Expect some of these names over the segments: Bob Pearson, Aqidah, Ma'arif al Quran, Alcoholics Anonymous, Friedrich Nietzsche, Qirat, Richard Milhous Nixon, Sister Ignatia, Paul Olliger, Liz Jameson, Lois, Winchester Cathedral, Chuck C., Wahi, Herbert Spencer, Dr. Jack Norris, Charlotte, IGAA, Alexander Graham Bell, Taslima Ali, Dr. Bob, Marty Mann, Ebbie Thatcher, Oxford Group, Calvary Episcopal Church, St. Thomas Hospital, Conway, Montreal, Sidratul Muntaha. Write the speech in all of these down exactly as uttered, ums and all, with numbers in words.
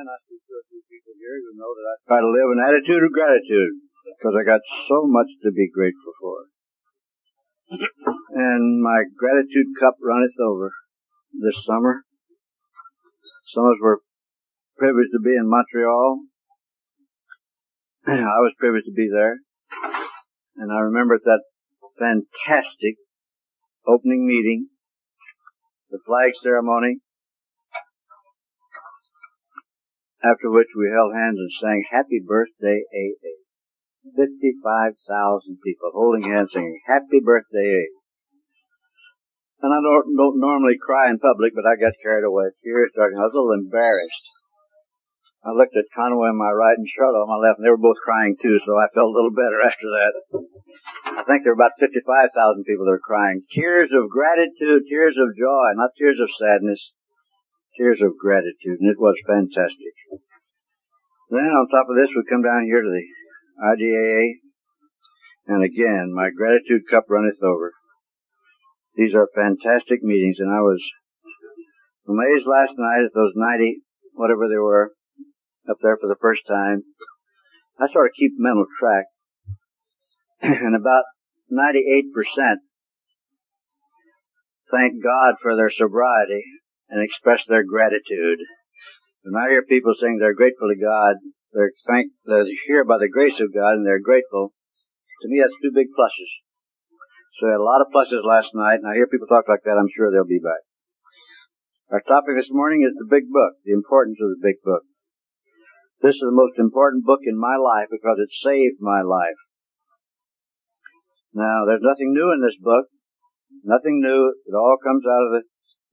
Mann. I speak to a few people here who know that I try to live an attitude of gratitude because I got so much to be grateful for. And my gratitude cup runneth over this summer. Some of us were privileged to be in Montreal. I was privileged to be there. And I remember at that fantastic opening meeting, the flag ceremony, after which we held hands and sang Happy Birthday A A. fifty-five thousand people holding hands singing Happy Birthday A A. And I don't, don't normally cry in public, but I got carried away. Tears starting. I was a little embarrassed. I looked at Conway on my right and Charlotte on my left, and they were both crying too, so I felt a little better after that. I think there were about fifty-five thousand people that were crying. Tears of gratitude, tears of joy, not tears of sadness, tears of gratitude, and it was fantastic. Then on top of this, we come down here to the I G A A, and again, my gratitude cup runneth over. These are fantastic meetings, and I was amazed last night at those ninety, whatever they were, up there for the first time. I sort of keep mental track, and about ninety-eight percent thank God for their sobriety and express their gratitude. When I hear people saying they're grateful to God, they're, thank, they're here by the grace of God, and they're grateful, to me that's two big pluses. So I had a lot of pluses last night, and I hear people talk like that, I'm sure they'll be back. Our topic this morning is the big book, the importance of the big book. This is the most important book in my life because it saved my life. Now, there's nothing new in this book, nothing new. It all comes out of the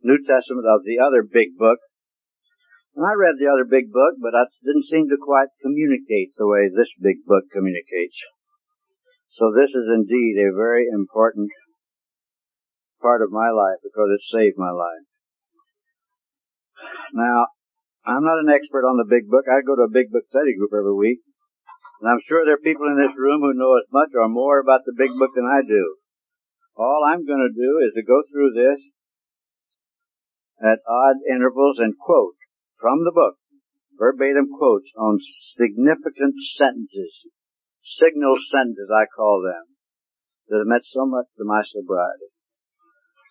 New Testament of the other big book. And I read the other big book, but that didn't seem to quite communicate the way this big book communicates. So this is indeed a very important part of my life because it saved my life. Now, I'm not an expert on the big book. I go to a big book study group every week. And I'm sure there are people in this room who know as much or more about the big book than I do. All I'm going to do is to go through this at odd intervals and quote from the book, verbatim quotes on significant sentences, signal sentences I call them, that have meant so much to my sobriety.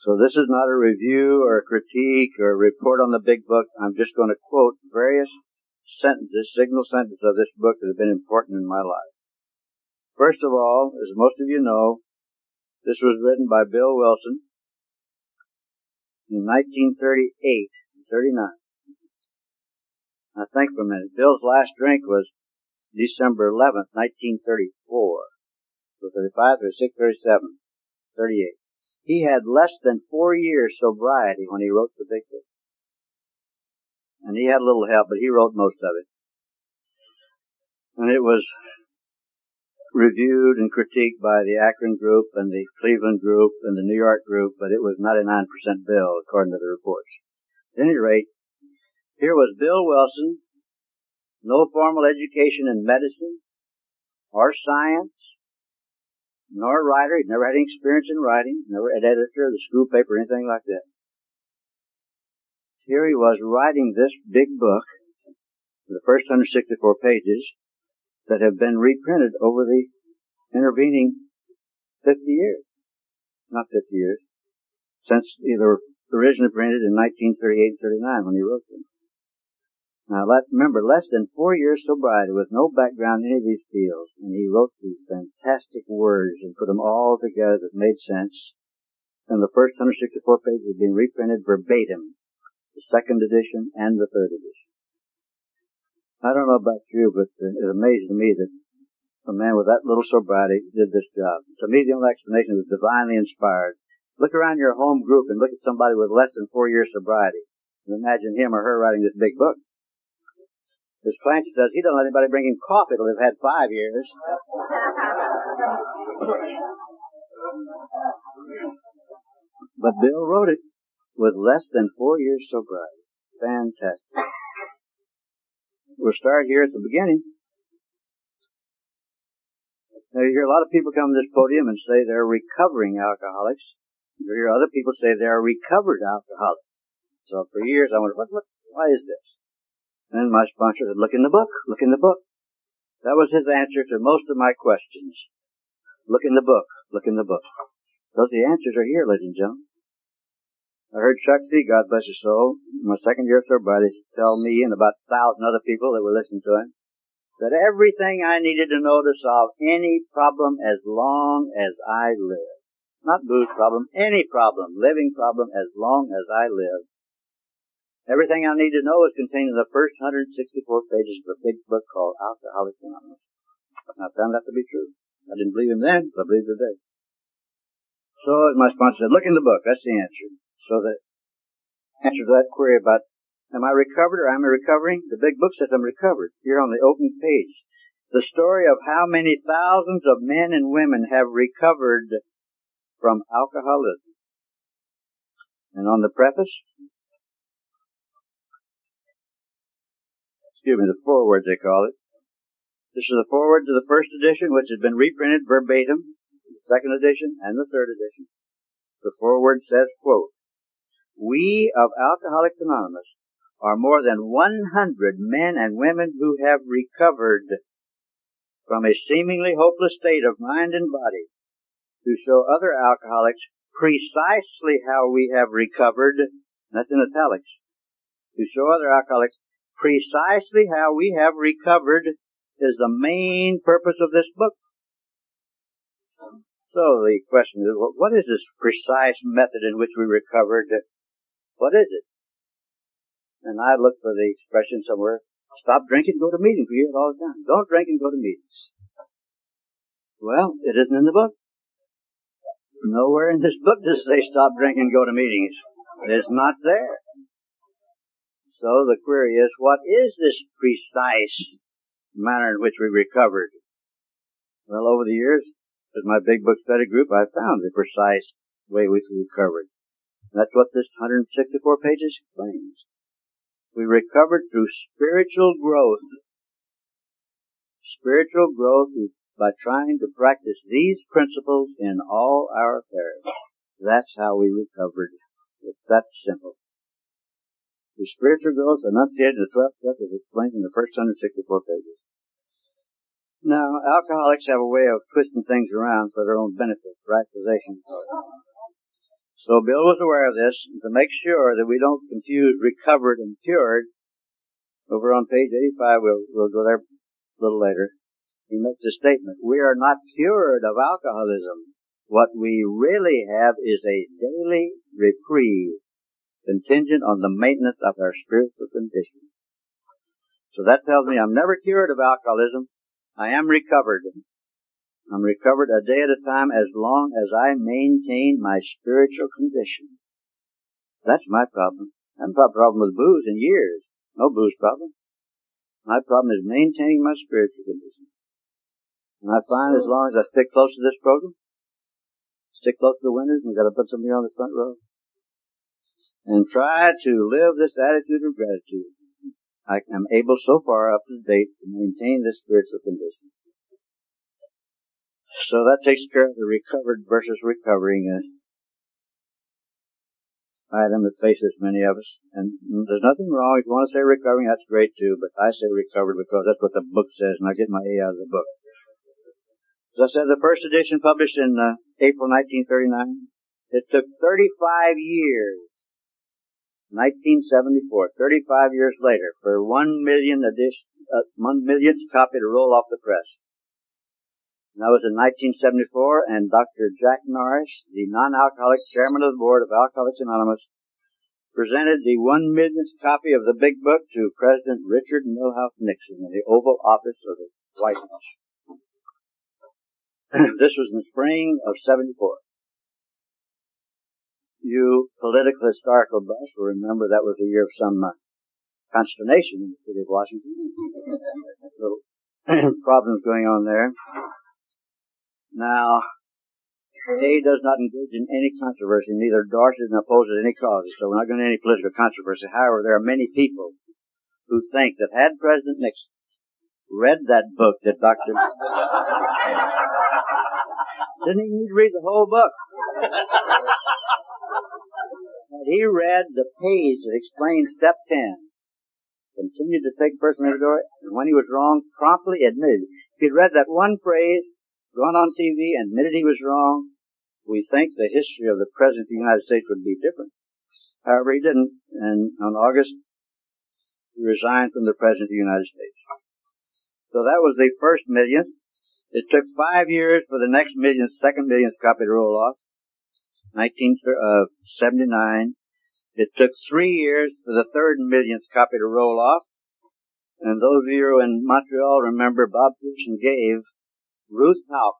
So this is not a review or a critique or a report on the big book. I'm just going to quote various sentences, signal sentences of this book that have been important in my life. First of all, as most of you know, this was written by Bill Wilson in nineteen thirty-eight and thirty-nine. Now think for a minute. Bill's last drink was December eleventh, nineteen thirty-four. So thirty-five, thirty-six, thirty-seven, thirty-eight. He had less than four years sobriety when he wrote the big book. And he had a little help, but he wrote most of it. And it was reviewed and critiqued by the Akron group and the Cleveland group and the New York group, but it was ninety-nine percent Bill, according to the reports. At any rate, here was Bill Wilson, no formal education in medicine or science, nor a writer. He'd never had any experience in writing, never an editor of the school paper, anything like that. Here he was writing this big book, the first one hundred sixty-four pages, that have been reprinted over the intervening fifty years, not fifty years, since either originally printed in nineteen thirty-eight and thirty-nine when he wrote them. Now, remember, less than four years sobriety with no background in any of these fields, and he wrote these fantastic words and put them all together that made sense. And the first one hundred sixty-four pages have been reprinted verbatim, the second edition and the third edition. I don't know about you, but it amazed me that a man with that little sobriety did this job. To me, the only explanation was divinely inspired. Look around your home group and look at somebody with less than four years sobriety, and imagine him or her writing this big book. As Clancy says, he doesn't let anybody bring him coffee till they've had five years. But Bill wrote it with less than four years sobriety. Fantastic. We'll start here at the beginning. Now, you hear a lot of people come to this podium and say they're recovering alcoholics. You hear other people say they're recovered alcoholics. So for years I wondered, what, what, why is this? And my sponsor said, look in the book, look in the book. That was his answer to most of my questions. Look in the book, look in the book. Those the answers are here, ladies and gentlemen. I heard Chuck C., God bless his soul, my second year sobriety, tell me and about a thousand other people that were listening to him, that everything I needed to know to solve any problem as long as I live. Not booze problem, any problem, living problem as long as I live. Everything I need to know is contained in the first one hundred sixty-four pages of a big book called Alcoholics Anonymous. I found that to be true. I didn't believe him then, but I believe today. So my sponsor said, look in the book, that's the answer. So the answer to that query about, am I recovered or am I recovering? The big book says I'm recovered. Here on the opening page. The story of how many thousands of men and women have recovered from alcoholism. And on the preface, excuse me, the foreword they call it. This is the foreword to the first edition, which has been reprinted verbatim, the second edition and the third edition. The foreword says, quote, we of Alcoholics Anonymous are more than one hundred men and women who have recovered from a seemingly hopeless state of mind and body, who show other alcoholics precisely how we have recovered, that's in italics, who show other alcoholics precisely how we have recovered is the main purpose of this book. So the question is, what is this precise method in which we recovered? What is it? And I look for the expression somewhere, stop drinking, go to meetings. We hear it all the time. Don't drink and go to meetings. Well, it isn't in the book. Nowhere in this book does it say stop drinking and go to meetings. It's not there. So the query is, what is this precise manner in which we recovered? Well, over the years, with my big book study group, I found the precise way we recovered. And that's what this one hundred sixty-four pages explains. We recovered through spiritual growth. Spiritual growth by trying to practice these principles in all our affairs. That's how we recovered. It's that simple. The spiritual growth enunciated in the twelfth step is explained in the first one hundred sixty-four pages. Now, alcoholics have a way of twisting things around for their own benefit, rationalization. So Bill was aware of this, and to make sure that we don't confuse recovered and cured, over on page eighty-five, we'll, we'll go there a little later, he makes a statement, we are not cured of alcoholism. What we really have is a daily reprieve, contingent on the maintenance of our spiritual condition. So that tells me I'm never cured of alcoholism. I am recovered. I'm recovered a day at a time as long as I maintain my spiritual condition. That's my problem. I haven't had a problem with booze in years. No booze problem. My problem is maintaining my spiritual condition. And I find as long as I stick close to this program, stick close to the winners, and we've got to put somebody on the front row, and try to live this attitude of gratitude, I am able so far up to date to maintain this spiritual condition. So that takes care of the recovered versus recovering uh, item that faces many of us. And there's nothing wrong. If you want to say recovering, that's great too. But I say recovered because that's what the book says, and I get my A out of the book. As I said, the first edition published in uh, April nineteen thirty-nine, it took thirty-five years. nineteen seventy-four, thirty-five years later, for one million edition, uh, one millionth copy to roll off the press. And that was in nineteen seventy-four, and Doctor Jack Norris, the non-alcoholic chairman of the board of Alcoholics Anonymous, presented the one millionth copy of the big book to President Richard Milhous Nixon in the Oval Office of the White House. This was in the spring of seventy-four. You political historical buffs will remember that was a year of some uh, consternation in the city of Washington. Little problems going on there. Now, A does not engage in any controversy, neither endorses and opposes any causes, so we're not going to any political controversy. However, there are many people who think that had President Nixon read that book that Doctor didn't even need to read the whole book. He read the page that explains step ten. continued to take personal inventory, and when he was wrong, promptly admitted. If he'd read that one phrase, gone on T V, and admitted he was wrong, we think the history of the President of the United States would be different. However, he didn't, and on August, he resigned from the President of the United States. So that was the first millionth. It took five years for the next millionth, second millionth copy to roll off, nineteen seventy-nine. It took three years for the third millionth copy to roll off. And those of you in Montreal remember Bob Pearson gave Ruth Hock,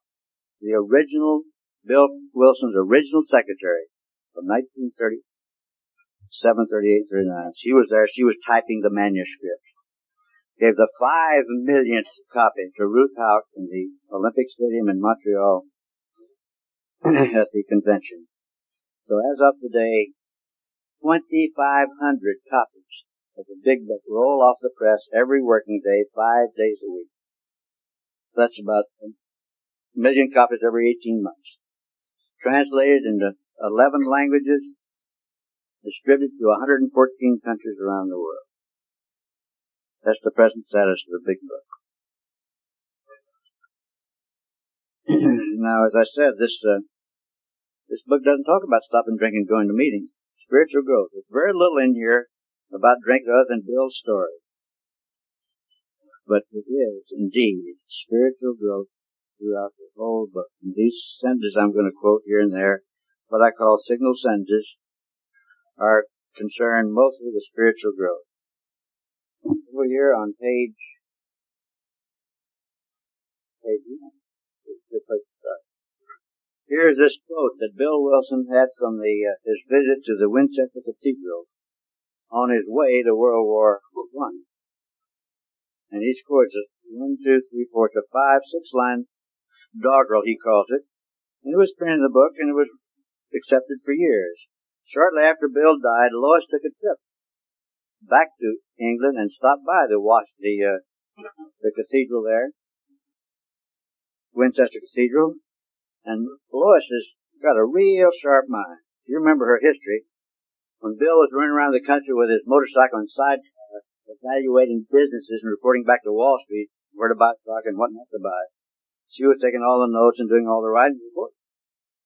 the original, Bill Wilson's original secretary from nineteen thirty-seven, thirty-eight, thirty-nine. She was there. She was typing the manuscript. Gave the five millionth copy to Ruth Hock in the Olympic Stadium in Montreal at the convention. So as of today, twenty-five hundred copies of the big book roll off the press every working day, five days a week. That's about a million copies every eighteen months. Translated into eleven languages, distributed to one hundred fourteen countries around the world. That's the present status of the big book. Now, as I said, this uh, this book doesn't talk about stopping drinking and going to meetings. Spiritual growth. There's very little in here about drink other than Bill's story. But it is, indeed, spiritual growth throughout the whole book. And these sentences I'm going to quote here and there, what I call signal sentences, are concerned mostly with spiritual growth. Over here on page, page one, it's a good place to start. Here's this quote that Bill Wilson had from the, uh, his visit to the Winchester Cathedral on his way to World War One. And he quotes it, one, two, three, four, to five, six-line doggerel, he calls it. And it was printed in the book, and it was accepted for years. Shortly after Bill died, Lois took a trip back to England and stopped by the watch, the, uh, the cathedral there, Winchester Cathedral. And Lois has got a real sharp mind. If you remember her history, when Bill was running around the country with his motorcycle and sidecar, evaluating businesses and reporting back to Wall Street where to buy stock and what not to buy, she was taking all the notes and doing all the writing reports.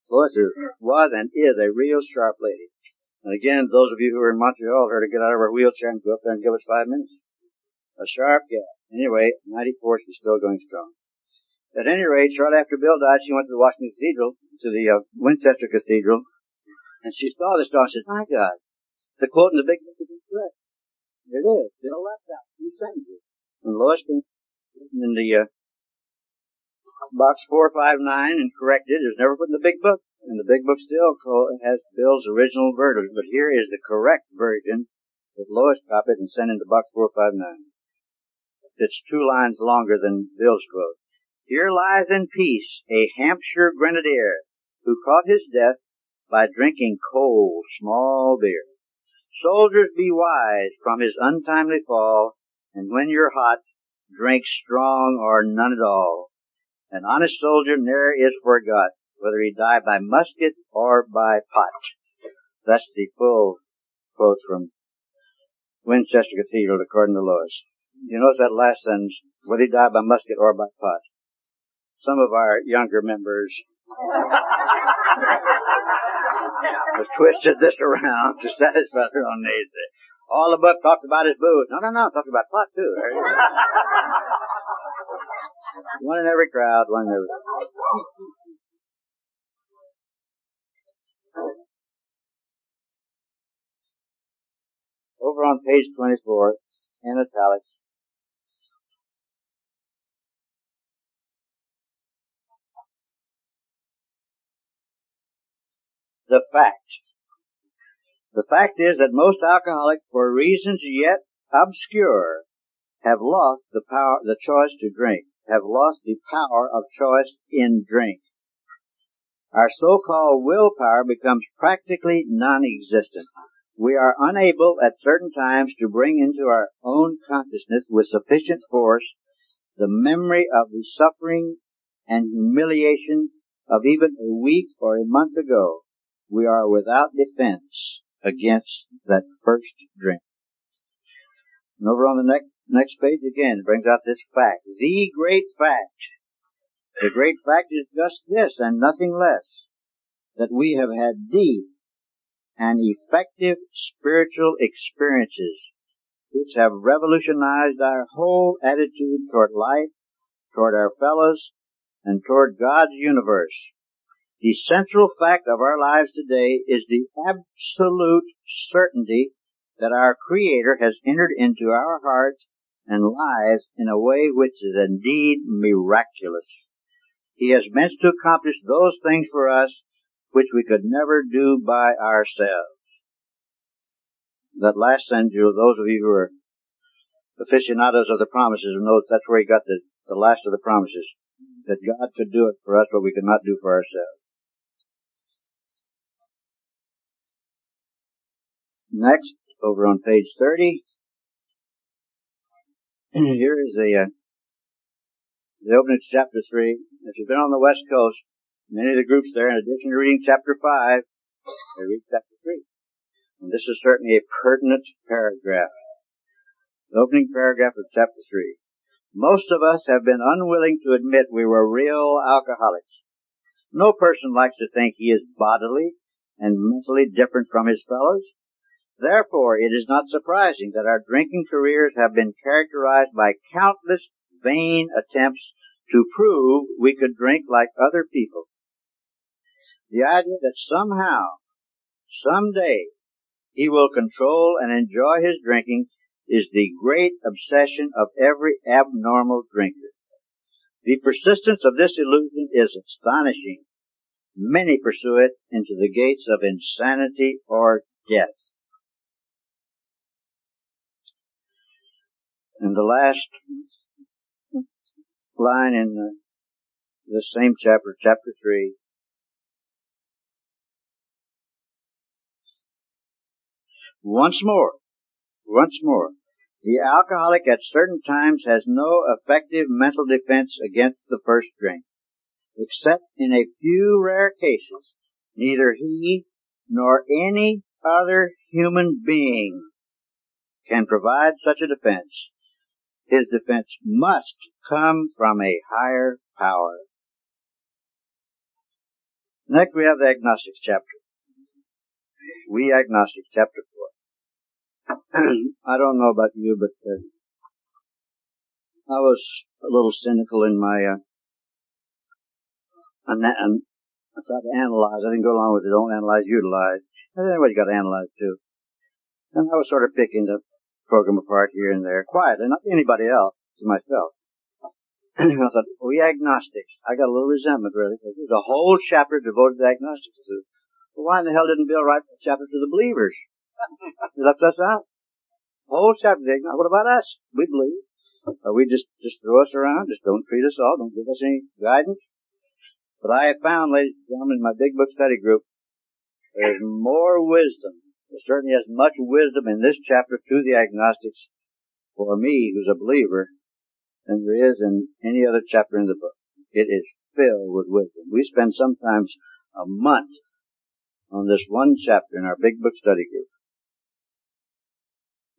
Lois is, was and is a real sharp lady. And again, those of you who are in Montreal heard her get out of her wheelchair and go up there and give us five minutes. A sharp gal. Anyway, ninety-four, she's still going strong. At any rate, shortly after Bill died, she went to the Washington Cathedral, to the uh, Winchester Cathedral, and she saw this dog and said, my God, the quote in the big book is correct. It is. Bill left out three sentences. And Lois came in the uh, box four five nine and corrected. It was never put in the big book. And the big book still has Bill's original version, but here is the correct version that Lois copied and sent into box four five nine. It's two lines longer than Bill's quote. Here lies in peace a Hampshire grenadier who caught his death by drinking cold, small beer. Soldiers, be wise from his untimely fall, and when you're hot, drink strong or none at all. An honest soldier ne'er is forgot, whether he die by musket or by pot. That's the full quote from Winchester Cathedral, according to Lois. You notice that last sentence, whether he die by musket or by pot. Some of our younger members have twisted this around to satisfy their own needs. All the book talks about is booze. No, no, no, it talks about pot, too. One in every crowd, one in every crowd. Over on page twenty-four, in italics, the fact. The fact is that most alcoholics, for reasons yet obscure, have lost the power, the choice to drink, have lost the power of choice in drink. Our so-called willpower becomes practically non-existent. We are unable at certain times to bring into our own consciousness with sufficient force the memory of the suffering and humiliation of even a week or a month ago. We are without defense against that first drink. And over on the next, next page again, brings out this fact, the great fact. The great fact is just this and nothing less, that we have had deep and effective spiritual experiences which have revolutionized our whole attitude toward life, toward our fellows, and toward God's universe. The central fact of our lives today is the absolute certainty that our Creator has entered into our hearts and lives in a way which is indeed miraculous. He has meant to accomplish those things for us which we could never do by ourselves. That last sentence, those of you who are aficionados of the promises and notes, that's where he got the, the last of the promises, that God could do it for us what we could not do for ourselves. Next, over on page thirty, here is the, uh, the opening to chapter three. If you've been on the West Coast, many of the groups there, in addition to reading chapter five, they read chapter three. And this is certainly a pertinent paragraph. The opening paragraph of chapter three. Most of us have been unwilling to admit we were real alcoholics. No person likes to think he is bodily and mentally different from his fellows. Therefore, it is not surprising that our drinking careers have been characterized by countless vain attempts to prove we could drink like other people. The idea that somehow, someday, he will control and enjoy his drinking is the great obsession of every abnormal drinker. The persistence of this illusion is astonishing. Many pursue it into the gates of insanity or death. And the last line in the, this same chapter, chapter three, Once more, once more, the alcoholic at certain times has no effective mental defense against the first drink. Except in a few rare cases, neither he nor any other human being can provide such a defense. His defense must come from a higher power. Next we have the agnostics chapter. We agnostics, chapter four. I don't know about you, but uh, I was a little cynical in my, uh, and an, I tried to analyze. I didn't go along with it. Don't analyze, utilize. Everybody's got to analyze too. And I was sort of picking the program apart here and there, quietly, not to anybody else, to myself. And I thought, we agnostics. I got a little resentment, really. There's a whole chapter devoted to agnostics. Well, why in the hell didn't Bill write a chapter to the believers? He left us out. Whole chapter. What about us? We believe. Or we just, just throw us around. Just don't treat us all. Don't give us any guidance. But I have found, ladies and gentlemen, in my big book study group, there's more wisdom. There certainly is much wisdom in this chapter to the agnostics for me, who's a believer, than there is in any other chapter in the book. It is filled with wisdom. We spend sometimes a month on this one chapter in our big book study group.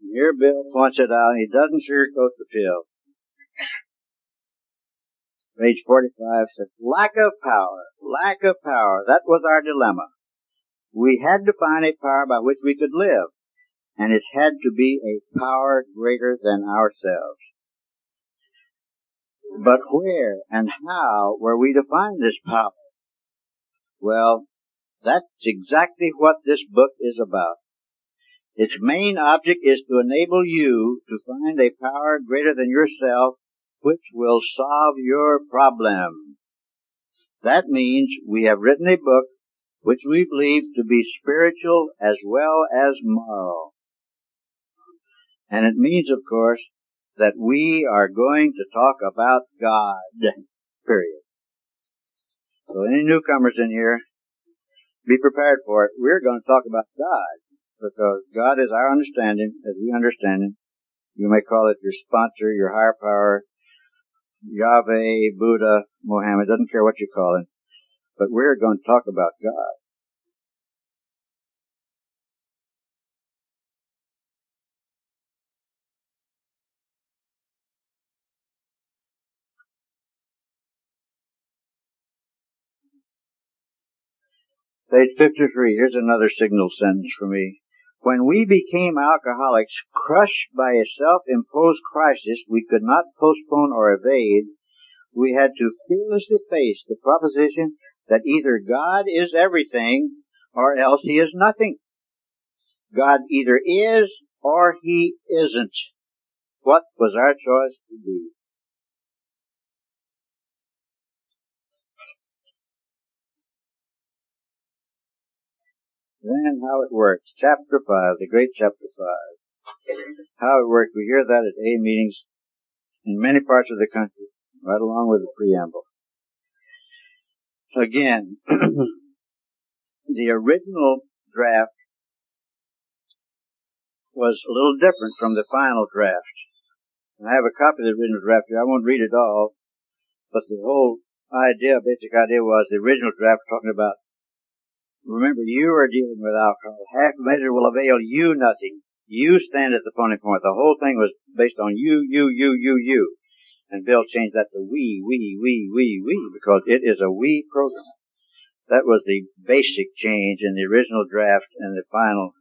And here Bill points it out, and he doesn't sugarcoat the pill. Page forty-five says, lack of power, lack of power, that was our dilemma. We had to find a power by which we could live, and it had to be a power greater than ourselves. But where and how were we to find this power? Well, that's exactly what this book is about. Its main object is to enable you to find a power greater than yourself which will solve your problem. That means we have written a book which we believe to be spiritual as well as moral. And it means, of course, that we are going to talk about God, period. So any newcomers in here, be prepared for it. We're going to talk about God, because God is our understanding, as we understand Him. You may call it your sponsor, your higher power, Yahweh, Buddha, Mohammed, doesn't care what you call Him. But we're going to talk about God. They fifty-three. Here's another signal sentence for me. When we became alcoholics, crushed by a self-imposed crisis we could not postpone or evade, we had to fearlessly face the proposition that either God is everything or else he is nothing. God either is or he isn't. What was our choice to do? Then how it works. Chapter five, the great chapter five. How it worked. We hear that at A meetings in many parts of the country, right along with the preamble. Again, the original draft was a little different from the final draft. And I have a copy of the original draft here. I won't read it all, but the whole idea, basic idea was the original draft talking about, remember, you are dealing with alcohol. Half measure will avail you nothing. You stand at the funny point. The whole thing was based on you, you, you, you, you. And Bill changed that to we, we, we, we, we, because it is a we program. That was the basic change in the original draft and the final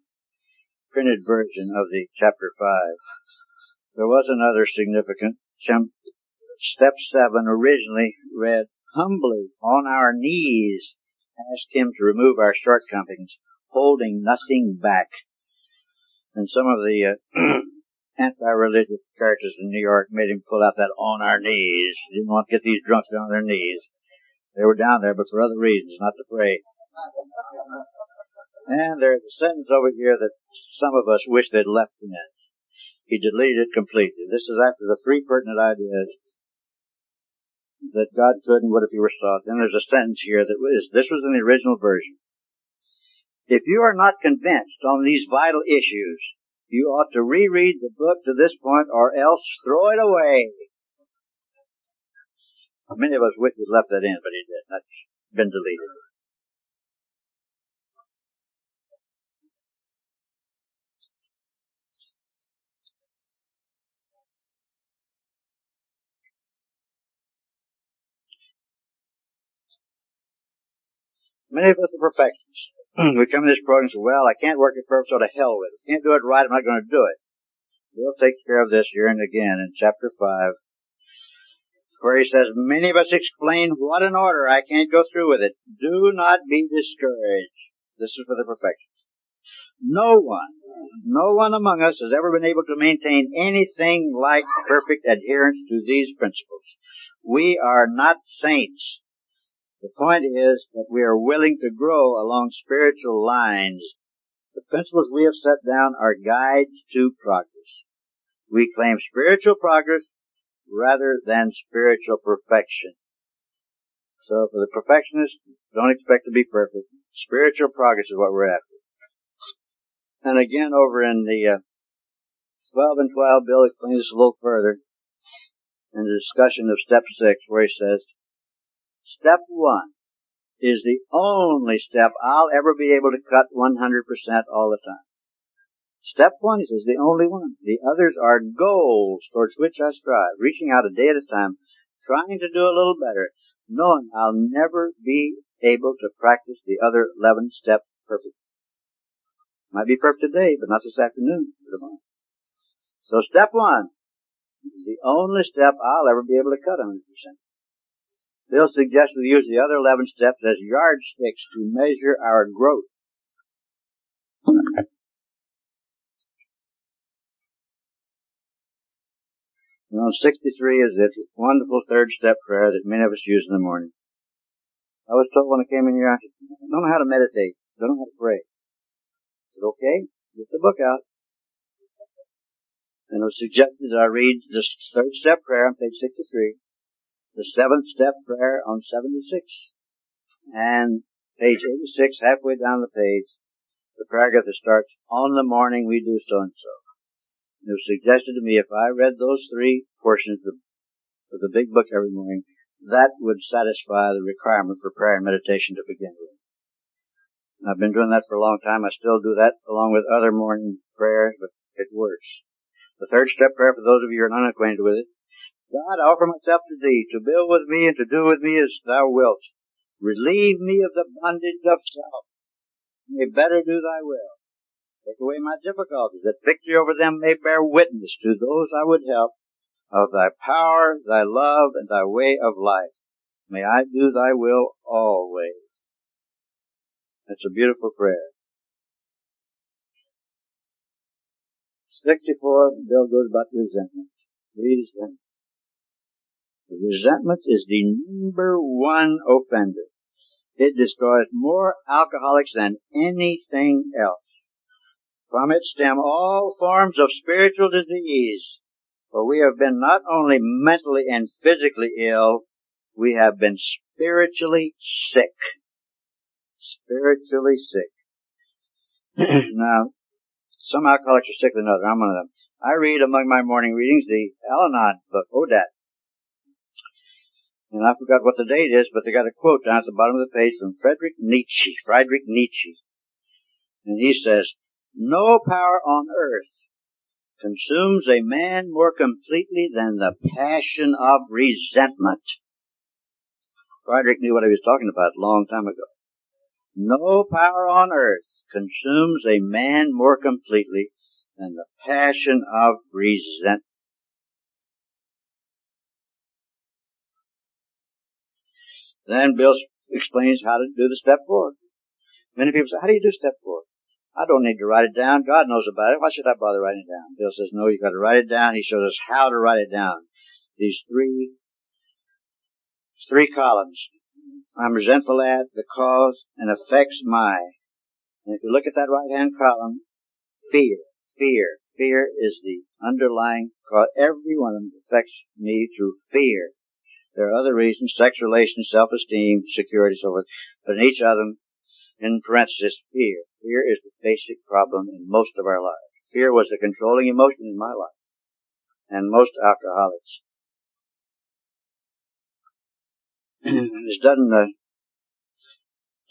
printed version of the chapter five. There was another significant step seven originally read, humbly on our knees, ask him to remove our shortcomings, holding nothing back. And some of the uh, anti-religious churches in New York made him pull out that on our knees. He didn't want to get these drunks down on their knees. They were down there, but for other reasons, not to pray. And there's a sentence over here that some of us wish they'd left in. He deleted it completely. This is after the three pertinent ideas that God could and would if he were sought. Then there's a sentence here that was, this was in the original version. If you are not convinced on these vital issues, you ought to reread the book to this point or else throw it away. Many of us wish we left that in, but he did. That's been deleted. Many of us are perfectionists. We come to this program and say, well, I can't work it perfect, so to hell with it. I can't do it right, I'm not going to do it. We'll take care of this here and again in chapter five, where he says, many of us explain what an order, I can't go through with it. Do not be discouraged. This is for the perfectionists. No one, no one among us has ever been able to maintain anything like perfect adherence to these principles. We are not saints. The point is that we are willing to grow along spiritual lines. The principles we have set down are guides to progress. We claim spiritual progress rather than spiritual perfection. So for the perfectionist, don't expect to be perfect. Spiritual progress is what we're after. And again, over in the uh, twelve and twelve, Bill explains this a little further in the discussion of step six, where he says, step one is the only step I'll ever be able to cut one hundred percent all the time. Step one is the only one. The others are goals towards which I strive, reaching out a day at a time, trying to do a little better, knowing I'll never be able to practice the other eleven steps perfectly. Might be perfect today, but not this afternoon or tomorrow. So step one is the only step I'll ever be able to cut one hundred percent. Bill suggests we use the other eleven steps as yardsticks to measure our growth. You know, sixty-three is this wonderful third step prayer that many of us use in the morning. I was told when I came in here, I don't know how to meditate. I don't know how to pray. I said, okay, get the book out. And it was suggested that I read this third step prayer on page sixty-three. The seventh step prayer on seventy-six, and page eighty-six, halfway down the page, the paragraph that starts, on the morning we do so-and-so. It was suggested to me if I read those three portions of the big book every morning, that would satisfy the requirement for prayer and meditation to begin with. I've been doing that for a long time. I still do that along with other morning prayers, but it works. The third step prayer, for those of you who are not acquainted with it, God, I offer myself to thee, to build with me and to do with me as thou wilt. Relieve me of the bondage of self. may better do thy will. Take away my difficulties, that victory over them may bear witness to those I would help of thy power, thy love, and thy way of life. May I do thy will always. That's a beautiful prayer. sixty-four, Bill goes about resentment. Resentment. Resentment is the number one offender. It destroys more alcoholics than anything else. From it stem all forms of spiritual disease, for we have been not only mentally and physically ill, we have been spiritually sick. Spiritually sick. Now, some alcoholics are sicker than others. I'm one of them. I read among my morning readings the Al-Anon book, O D A T. And I forgot what the date is, but they got a quote down at the bottom of the page from Friedrich Nietzsche. Friedrich Nietzsche. And he says, "No power on earth consumes a man more completely than the passion of resentment." Friedrich knew what he was talking about a long time ago. No power on earth consumes a man more completely than the passion of resentment. Then Bill explains how to do the step forward. Many people say, how do you do step forward? I don't need to write it down. God knows about it. Why should I bother writing it down? Bill says, no, you've got to write it down. He shows us how to write it down. These three, three columns. I'm resentful at, the cause, and affects my. And if you look at that right-hand column, fear, fear. Fear is the underlying cause. Every one of them affects me through fear. There are other reasons, sex relations, self-esteem, security, so forth. But in each of them, in parenthesis, fear. Fear is the basic problem in most of our lives. Fear was the controlling emotion in my life. And most alcoholics. It doesn't uh,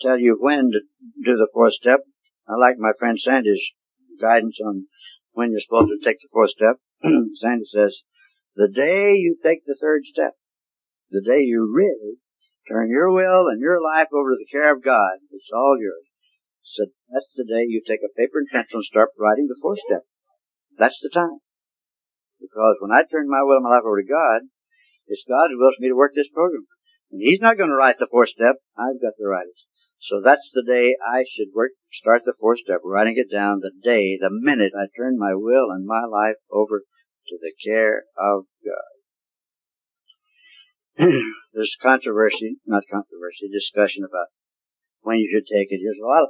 tell you when to do the fourth step. I like my friend Sandy's guidance on when you're supposed to take the fourth step. Sandy says, the day you take the third step, the day you really turn your will and your life over to the care of God, it's all yours. So that's the day you take a paper and pencil and start writing the fourth step. That's the time. Because when I turn my will and my life over to God, it's God who wills me to work this program. And He's not going to write the fourth step. I've got to write it. So that's the day I should work, start the fourth step, writing it down the day, the minute I turn my will and my life over to the care of God. There's controversy, not controversy, discussion about when you should take it. Here's a lot of,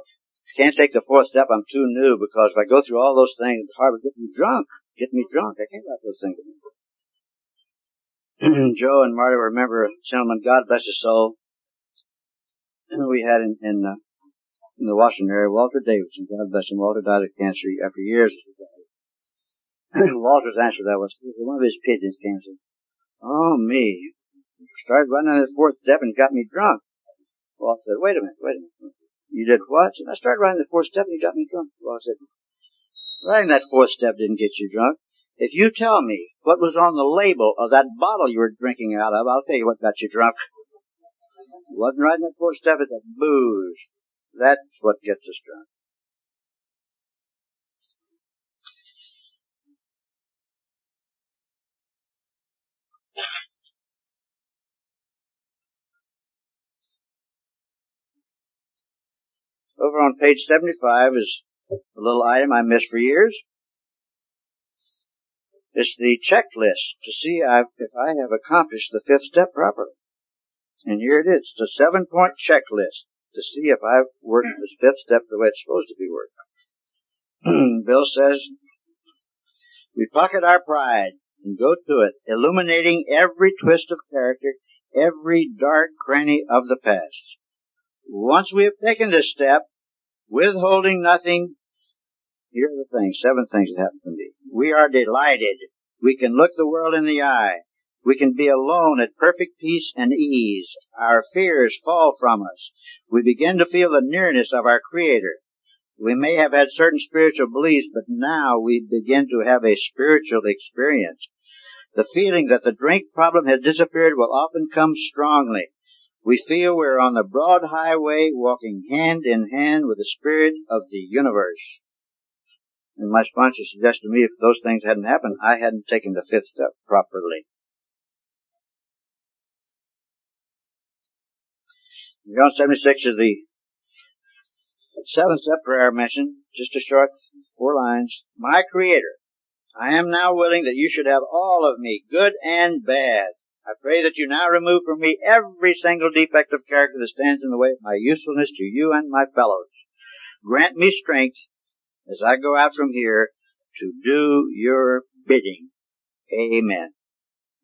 I can't take the fourth step, I'm too new, because if I go through all those things, it's hard to get me drunk. Get me drunk. I can't let those things anymore. Joe and Marty remember a gentleman, God bless his soul, we had in, in, uh, in the Washington area, Walter Davidson. God bless him. Walter died of cancer after years of died. Walter's answer to that was, one of his pigeons came and said, oh, me. Started running on the fourth step and got me drunk. Walt said, wait a minute, wait a minute. You did what? And I started running the fourth step and you got me drunk. Walt said, running that fourth step didn't get you drunk. If you tell me what was on the label of that bottle you were drinking out of, I'll tell you what got you drunk. It wasn't riding that fourth step, it's that booze. That's what gets us drunk. Over on page seventy-five is a little item I missed for years. It's the checklist to see if I have accomplished the fifth step properly. And here it is. It's a seven-point checklist to see if I've worked the fifth step the way it's supposed to be worked. Bill says, we pocket our pride and go to it, illuminating every twist of character, every dark cranny of the past. Once we have taken this step, withholding nothing, here are the things, seven things that happen to me. We are delighted. We can look the world in the eye. We can be alone at perfect peace and ease. Our fears fall from us. We begin to feel the nearness of our Creator. We may have had certain spiritual beliefs, but now we begin to have a spiritual experience. The feeling that the drink problem has disappeared will often come strongly. We feel we're on the broad highway walking hand in hand with the spirit of the universe. And my sponsor suggested to me if those things hadn't happened, I hadn't taken the fifth step properly. John seventy-six is the seventh step prayer mentioned, just a short four lines. My Creator, I am now willing that you should have all of me, good and bad. I pray that you now remove from me every single defect of character that stands in the way of my usefulness to you and my fellows. Grant me strength as I go out from here to do your bidding. Amen.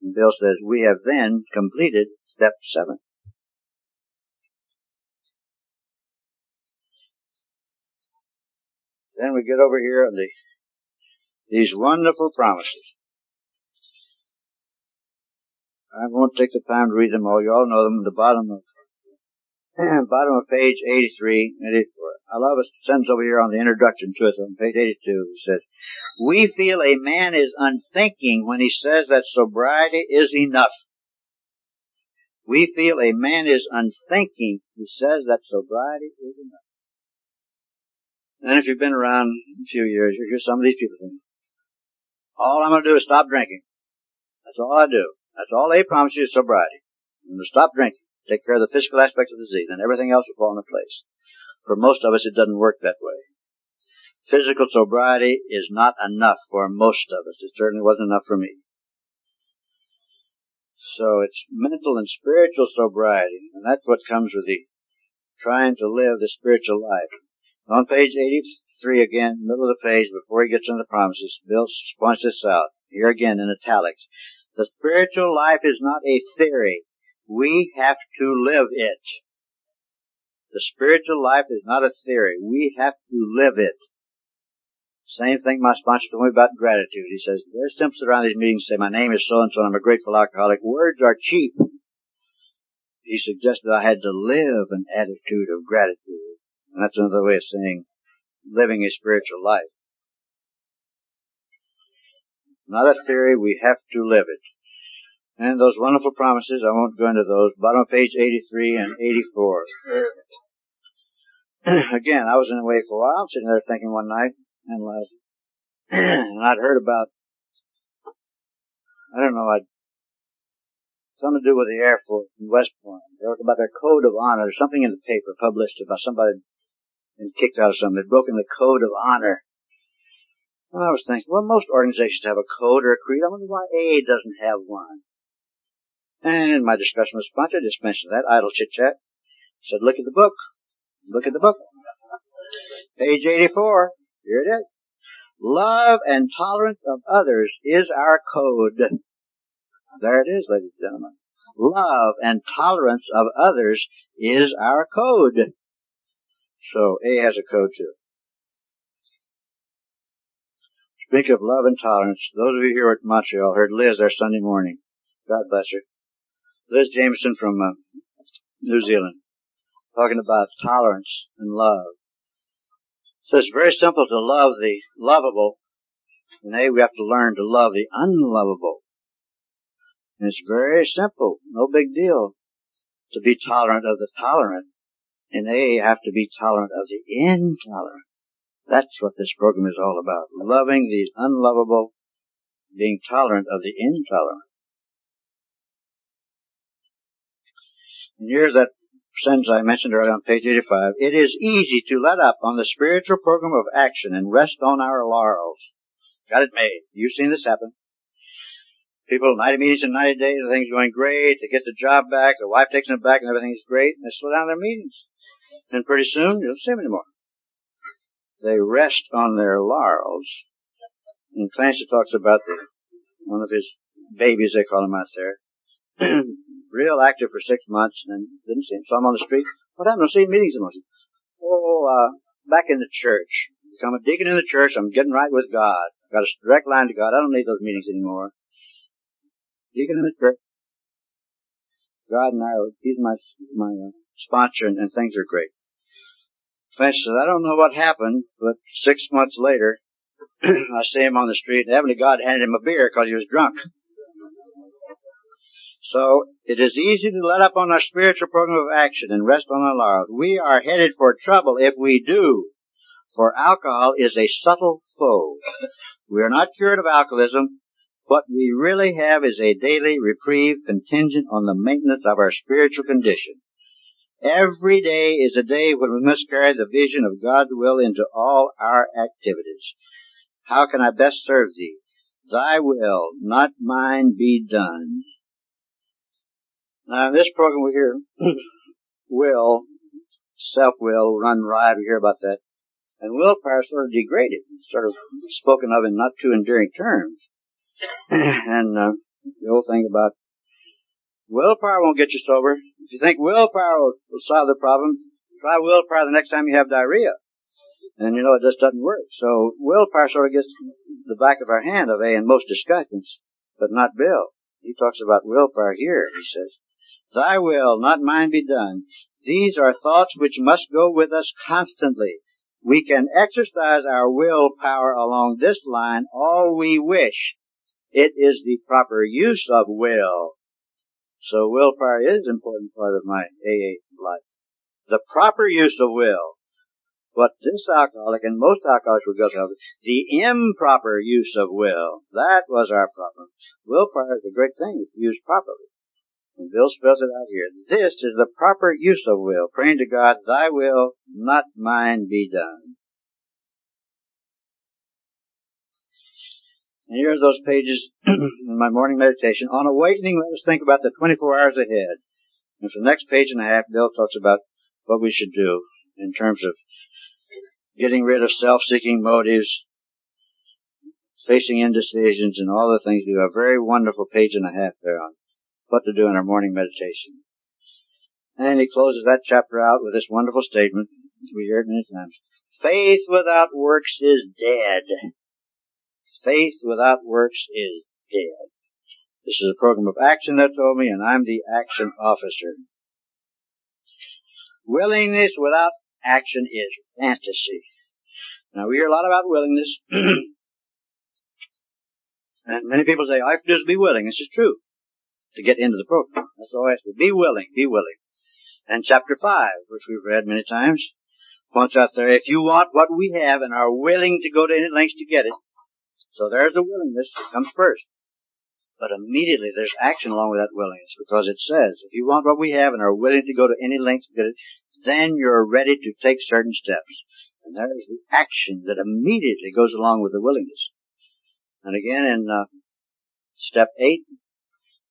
And Bill says, we have then completed step seven. Then we get over here on the, these wonderful promises. I won't take the time to read them all. You all know them at the bottom of bottom of page eighty-three, eighty-four. I love a sentence over here on the introduction to it on page eighty-two. It says, we feel a man is unthinking when he says that sobriety is enough. We feel a man is unthinking who says that sobriety is enough. And if you've been around a few years, you hear some of these people think, all I'm going to do is stop drinking. That's all I do. That's all they promise you is sobriety. I'm going to stop drinking, take care of the physical aspects of the disease, and everything else will fall into place. For most of us, it doesn't work that way. Physical sobriety is not enough for most of us. It certainly wasn't enough for me. So it's mental and spiritual sobriety, and that's what comes with the trying to live the spiritual life. On page eighty-three again, middle of the page, before he gets into the promises, Bill points this out, here again in italics. The spiritual life is not a theory. We have to live it. The spiritual life is not a theory. We have to live it. Same thing my sponsor told me about gratitude. He says, there's simps around these meetings say, my name is so-and-so, and I'm a grateful alcoholic. Words are cheap. He suggested I had to live an attitude of gratitude. And that's another way of saying living a spiritual life. Not a theory, we have to live it. And those wonderful promises, I won't go into those, bottom of page eighty-three and eighty-four. Again, I was in a way for a while, sitting there thinking one night, analyzing, and I'd heard about, I don't know, I'd, something to do with the Air Force in West Point. They were about their code of honor, or something in the paper published about somebody and kicked out of something. They'd broken the code of honor. And I was thinking, well, most organizations have a code or a creed. I wonder why A A doesn't have one. And in my discussion with sponsor, I just mentioned that, idle chit-chat. I said, look at the book. Look at the book. Page eighty-four. Here it is. Love and tolerance of others is our code. There it is, ladies and gentlemen. Love and tolerance of others is our code. So A has a code too. Speak of love and tolerance. Those of you here at Montreal heard Liz there Sunday morning. God bless her. Liz Jameson from uh, New Zealand, talking about tolerance and love. So it's very simple to love the lovable, and A, we have to learn to love the unlovable. And it's very simple, no big deal, to be tolerant of the tolerant. And they have to be tolerant of the intolerant. That's what this program is all about. Loving the unlovable, being tolerant of the intolerant. And here's that sentence I mentioned earlier on page eighty-five. It is easy to let up on the spiritual program of action and rest on our laurels. Got it made. You've seen this happen. People, ninety meetings in ninety days, everything's going great, they get the job back, the wife takes them back, and everything's great, and they slow down their meetings. And pretty soon, you don't see them anymore. They rest on their laurels. And Clancy talks about the, one of his babies, they call him out there, real active for six months, and didn't see him. Saw him on the street. What happened? I don't see meetings anymore. Oh, uh, back in the church. I'm a deacon in the church, I'm getting right with God. I've got a direct line to God, I don't need those meetings anymore. Deacon in the church. God and I, he's my my uh, sponsor, and, and things are great. Clancy says, I don't know what happened, but six months later, I see him on the street, and Heavenly God handed him a beer because he was drunk. So it is easy to let up on our spiritual program of action and rest on our laurels. We are headed for trouble if we do, for alcohol is a subtle foe. We are not cured of alcoholism. What we really have is a daily reprieve contingent on the maintenance of our spiritual condition. Every day is a day when we must carry the vision of God's will into all our activities. How can I best serve thee? Thy will, not mine, be done. Now, in this program we hear will, self-will, run riot, we hear about that. And willpower is sort of degraded, sort of spoken of in not too endearing terms. and uh, the old thing about willpower won't get you sober. If you think willpower will, will solve the problem, try willpower the next time you have diarrhea. And, you know, it just doesn't work. So willpower sort of gets the back of our hand of A in most discussions, but not Bill. He talks about willpower here. He says, thy will, not mine, be done. These are thoughts which must go with us constantly. We can exercise our willpower along this line all we wish. It is the proper use of will. So willpower is an important part of my A A life. The proper use of will. What this alcoholic and most alcoholics were guilty of, the improper use of will. That was our problem. Willpower is a great thing if used properly. And Bill spells it out here. This is the proper use of will. Praying to God, thy will, not mine, be done. And here's those pages in my morning meditation. On awakening, let us think about the twenty-four hours ahead. And for the next page and a half, Bill talks about what we should do in terms of getting rid of self-seeking motives, facing indecisions, and all the things. We have a very wonderful page and a half there on what to do in our morning meditation. And he closes that chapter out with this wonderful statement. We heard it many times. Faith without works is dead. Faith without works is dead. This is a program of action, that told me, and I'm the action officer. Willingness without action is fantasy. Now, we hear a lot about willingness. And many people say, I have to just be willing. This is true. To get into the program. That's all I have to do. Be willing. Be willing. And chapter five, which we've read many times, points out there, if you want what we have and are willing to go to any lengths to get it. So there's the willingness that comes first. But immediately there's action along with that willingness, because it says, if you want what we have and are willing to go to any lengths to get it, then you're ready to take certain steps. And there is the action that immediately goes along with the willingness. And again, in uh, step eight,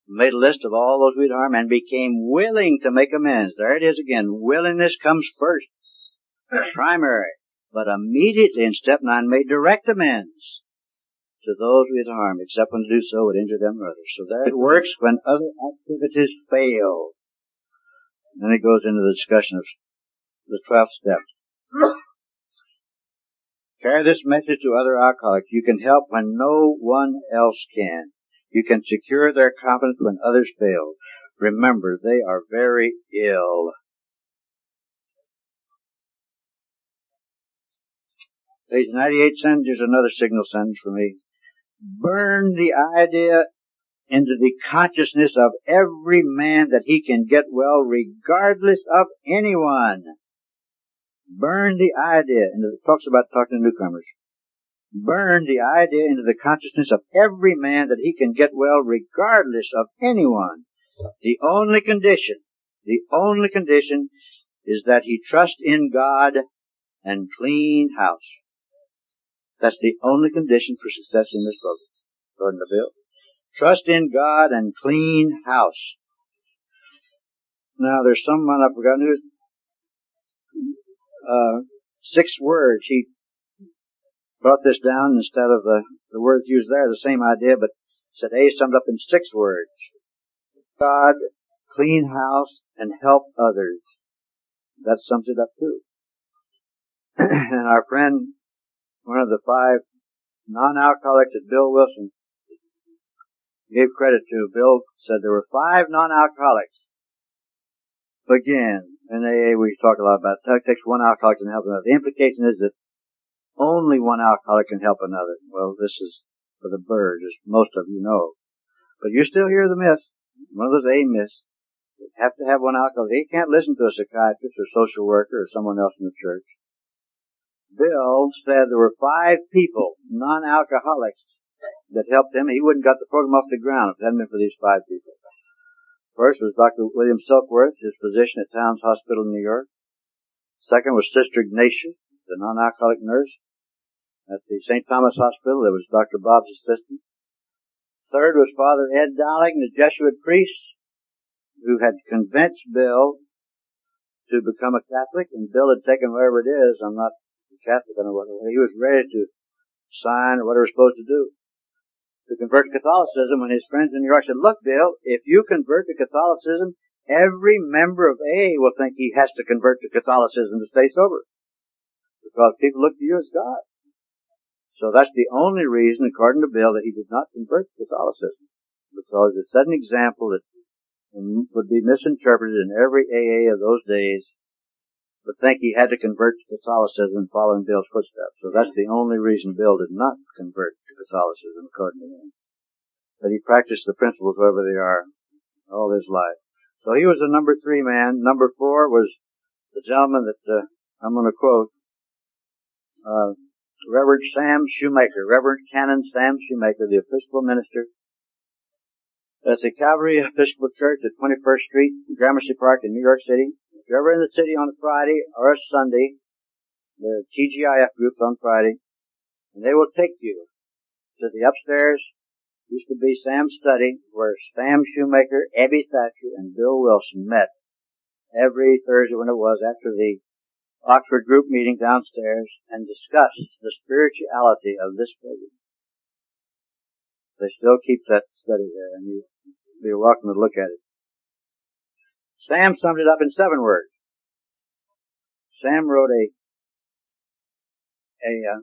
made a list of all those we'd harm and became willing to make amends. There it is again. Willingness comes first, primary. But immediately in step nine, made direct amends to those we had harmed, except when to do so would injure them or others. So there it works when other activities fail. And then it goes into the discussion of the twelfth step. Carry this message to other alcoholics. You can help when no one else can. You can secure their confidence when others fail. Remember, they are very ill. Page ninety-eight sentence, here's another signal sentence for me. Burn the idea into the consciousness of every man that he can get well regardless of anyone. Burn the idea, and it talks about talking to newcomers. Burn the idea into the consciousness of every man that he can get well regardless of anyone. The only condition, the only condition is that he trust in God and clean house. That's the only condition for success in this program, according to Bill. Trust in God and clean house. Now, there's someone I've forgotten who's, uh, six words. He brought this down instead of the, the words used there, the same idea, but said A summed up in six words. God, clean house, and help others. That sums it up too. And our friend, one of the five non-alcoholics that Bill Wilson gave credit to, Bill said there were five non-alcoholics. Again, in A A we talk a lot about it. It takes one alcoholic to help another. The implication is that only one alcoholic can help another. Well, this is for the birds, as most of you know. But you still hear the myth. one of those amyas, they have to have one alcoholic. He can't listen to a psychiatrist or social worker or someone else in the church. Bill said there were five people, non-alcoholics, that helped him. He wouldn't got the program off the ground if it hadn't been for these five people. First was Doctor William Silkworth, his physician at Towns Hospital in New York. Second was Sister Ignatia, the non-alcoholic nurse at the Saint Thomas Hospital. That was Doctor Bob's assistant. Third was Father Ed Dowling, the Jesuit priest, who had convinced Bill to become a Catholic, and Bill had taken whatever it is. I'm not a Catholic, I don't know what. He was ready to sign or whatever he was supposed to do to convert to Catholicism, when his friends in New York said, "Look, Bill, if you convert to Catholicism, every member of A A will think he has to convert to Catholicism to stay sober, because people look to you as God." So that's the only reason, according to Bill, that he did not convert to Catholicism, because it set an example that would be misinterpreted in every A A of those days, would think he had to convert to Catholicism and follow in Bill's footsteps. So that's the only reason Bill did not convert to Catholicism, according to him. But he practiced the principles, wherever they are, all his life. So he was the number three man. Number four was the gentleman that uh, I'm going to quote, uh, Reverend Sam Shoemaker, Reverend Canon Sam Shoemaker, the Episcopal minister at the Calvary Episcopal Church at twenty-first street, Gramercy Park in New York City. If you're ever in the city on a Friday or a Sunday, the T G I F group's on Friday, and they will take you to the upstairs. Used to be Sam's study, where Sam Shoemaker, Ebbie Thatcher, and Bill Wilson met every Thursday when it was after the Oxford Group meeting downstairs, and discussed the spirituality of this program. They still keep that study there, and you're welcome to look at it. Sam summed it up in seven words. Sam wrote a a uh,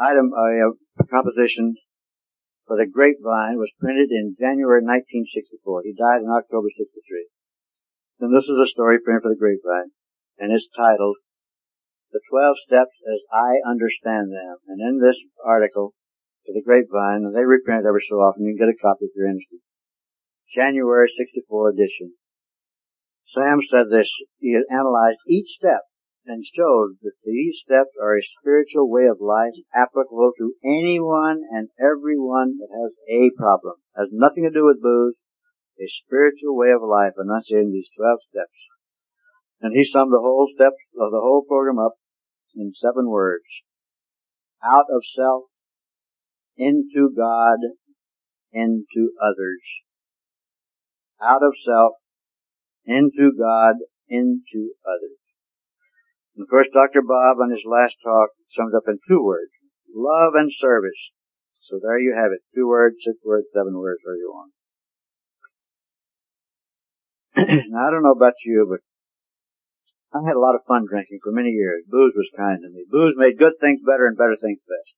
item, a, a composition for the grapevine, was printed in January nineteen sixty-four. He died in October sixty-three. And this is a story printed for the grapevine, and it's titled "The Twelve Steps as I Understand Them." And in this article for the grapevine, and they reprint it every so often, you can get a copy if you're interested, January sixty-four edition, Sam said this. He had analyzed each step and showed that these steps are a spiritual way of life applicable to anyone and everyone that has a problem. It has nothing to do with booze. A spiritual way of life enunciating these twelve steps. And he summed the whole steps of the whole program up in seven words. Out of self, into God, into others. Out of self, into God, into others. And of course, Doctor Bob, on his last talk, summed up in two words: love and service. So there you have it. Two words, six words, seven words, whatever you want. Now, I don't know about you, but I had a lot of fun drinking for many years. Booze was kind to me. Booze made good things better and better things best.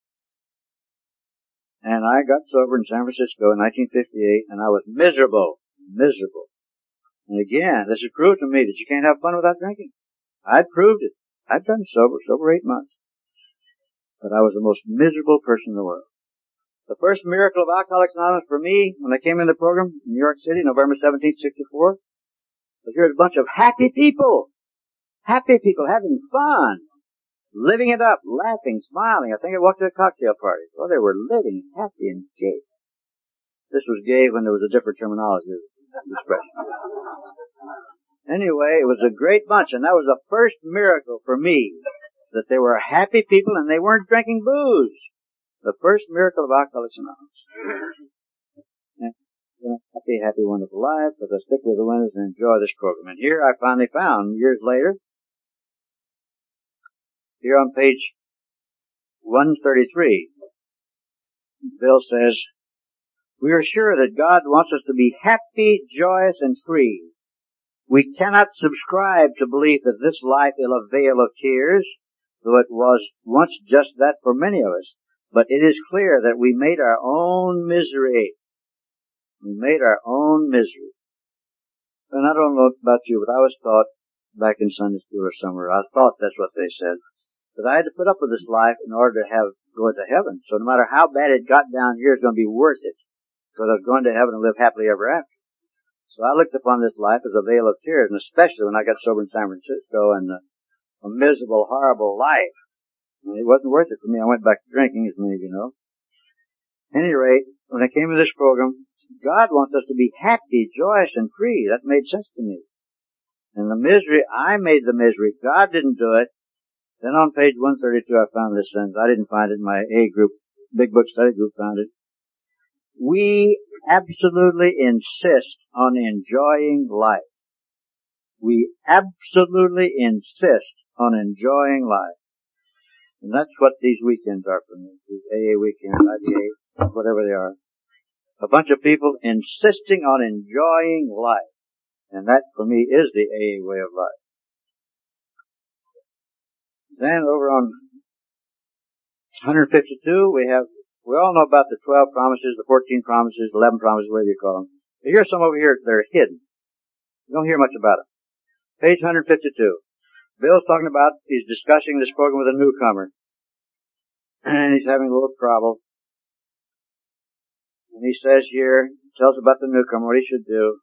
And I got sober in San Francisco in nineteen fifty-eight, and I was miserable, miserable. And again, this is proof to me that you can't have fun without drinking. I proved it. I've been sober, sober eight months. But I was the most miserable person in the world. The first miracle of Alcoholics Anonymous for me, when I came in the program in New York City, November seventeenth, sixty-four, was here's a bunch of happy people. Happy people having fun. Living it up, laughing, smiling. I think I walked to a cocktail party. Well, they were living, happy, and gay. This was gay when there was a different terminology expression. Anyway, it was a great bunch, and that was the first miracle for me, that they were happy people and they weren't drinking booze. The first miracle of Alcoholics Anonymous. And, you know, happy, happy, wonderful life, but I stick with the winners and enjoy this program. And here I finally found, years later, here on page one thirty-three, Bill says, "We are sure that God wants us to be happy, joyous, and free. We cannot subscribe to believe that this life is a vale of tears, though it was once just that for many of us. But it is clear that we made our own misery. We made our own misery." And I don't know about you, but I was taught back in Sunday school or somewhere, I thought that's what they said, that I had to put up with this life in order to have go into heaven. So no matter how bad it got down here, it's going to be worth it. because I was going to heaven and live happily ever after. So I looked upon this life as a veil of tears, and especially when I got sober in San Francisco and uh, a miserable, horrible life. And it wasn't worth it for me. I went back to drinking, as many of you know. At any rate, when I came to this program, God wants us to be happy, joyous, and free. That made sense to me. And the misery, I made the misery. God didn't do it. Then on page one thirty-two, I found this sentence. I didn't find it. My A group, Big Book Study Group found it. We absolutely insist on enjoying life. We absolutely insist on enjoying life. And that's what these weekends are for me. These A A weekends, I D A, whatever they are. A bunch of people insisting on enjoying life. And that, for me, is the A A way of life. Then over on one fifty-two, we have, we all know about the twelve promises, the fourteen promises, eleven promises, whatever you call them. But here's some over here, they're hidden. You don't hear much about them. Page one fifty-two. Bill's talking about, he's discussing this program with a newcomer. And he's having a little trouble. And he says here, tells about the newcomer, what he should do.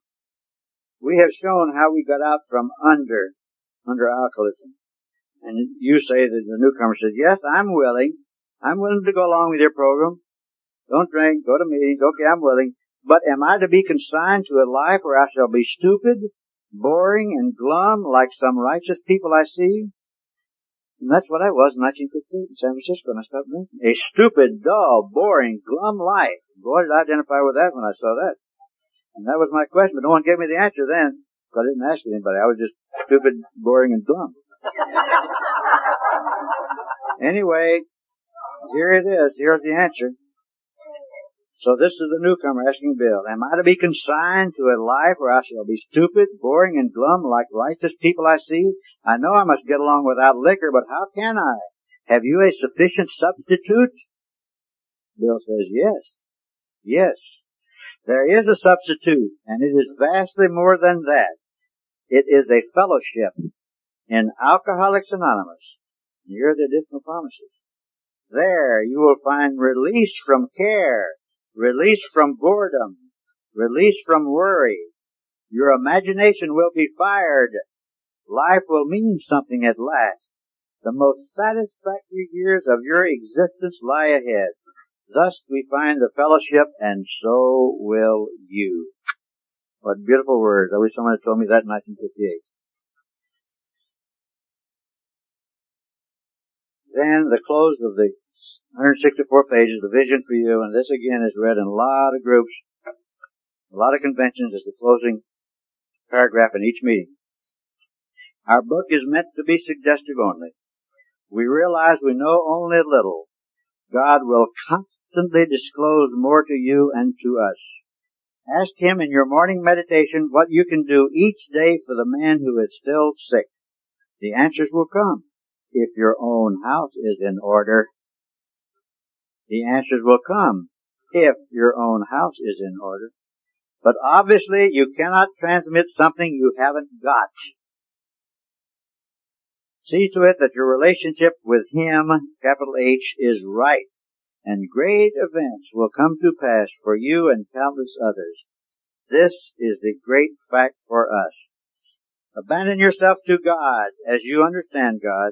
We have shown how we got out from under, under alcoholism. And you say that the newcomer says, yes, I'm willing. I'm willing to go along with your program. Don't drink, go to meetings, okay, I'm willing. But am I to be consigned to a life where I shall be stupid, boring, and glum like some righteous people I see? And that's what I was in nineteen fifteen in San Francisco when I stopped drinking. A stupid, dull, boring, glum life. Boy, did I identify with that when I saw that. And that was my question, but no one gave me the answer then, because I didn't ask anybody. I was just stupid, boring, and glum. Anyway, here it is. Here's the answer. So this is the newcomer asking Bill, am I to be consigned to a life where I shall be stupid, boring, and glum like righteous people I see? I know I must get along without liquor, but how can I? Have you a sufficient substitute? Bill says, yes. Yes. There is a substitute, and it is vastly more than that. It is a fellowship in Alcoholics Anonymous. Here are the additional promises. There you will find release from care, release from boredom, release from worry. Your imagination will be fired. Life will mean something at last. The most satisfactory years of your existence lie ahead. Thus we find the fellowship, and so will you. What beautiful words. I wish someone had told me that in nineteen fifty-eight. Then the close of the one hundred sixty-four pages, the vision for you, and this again is read in a lot of groups, a lot of conventions, is the closing paragraph in each meeting. Our book is meant to be suggestive only. We realize we know only a little. God will constantly disclose more to you and to us. Ask Him in your morning meditation what you can do each day for the man who is still sick. The answers will come. If your own house is in order, the answers will come if your own house is in order. But obviously you cannot transmit something you haven't got. See to it that your relationship with Him, capital H, is right, and great events will come to pass for you and countless others. This is the great fact for us. Abandon yourself to God as you understand God.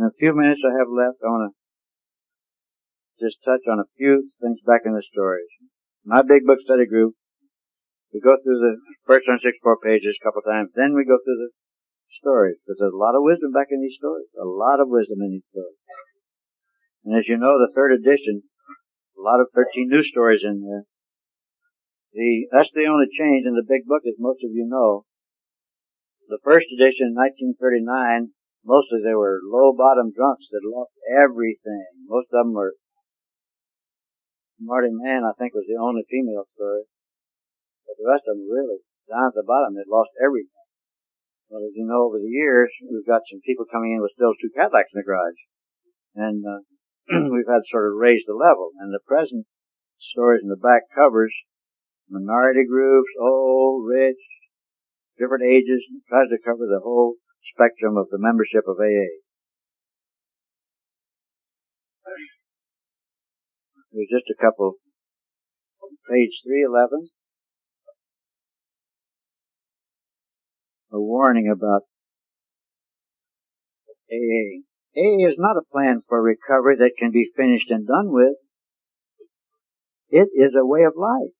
In a few minutes I have left, I want to just touch on a few things back in the stories. My Big Book Study Group, we go through the first one hundred sixty-four pages a couple of times, then we go through the stories, because there's a lot of wisdom back in these stories, a lot of wisdom in these stories. And as you know, the third edition, a lot of thirteen new stories in there. The, that's the only change in the Big Book, as most of you know. The first edition in nineteen thirty-nine, mostly they were low-bottom drunks that lost everything. Most of them were, Marty Mann, I think, was the only female story. But the rest of them really, down at the bottom, they'd lost everything. Well, as you know, over the years, we've got some people coming in with still two Cadillacs in the garage. And uh, we've had sort of raised the level. And the present stories in the back covers minority groups, old, rich, different ages, and tries to cover the whole spectrum of the membership of A A. There's just a couple. Page three eleven. A warning about A A. A A is not a plan for recovery that can be finished and done with. It is a way of life.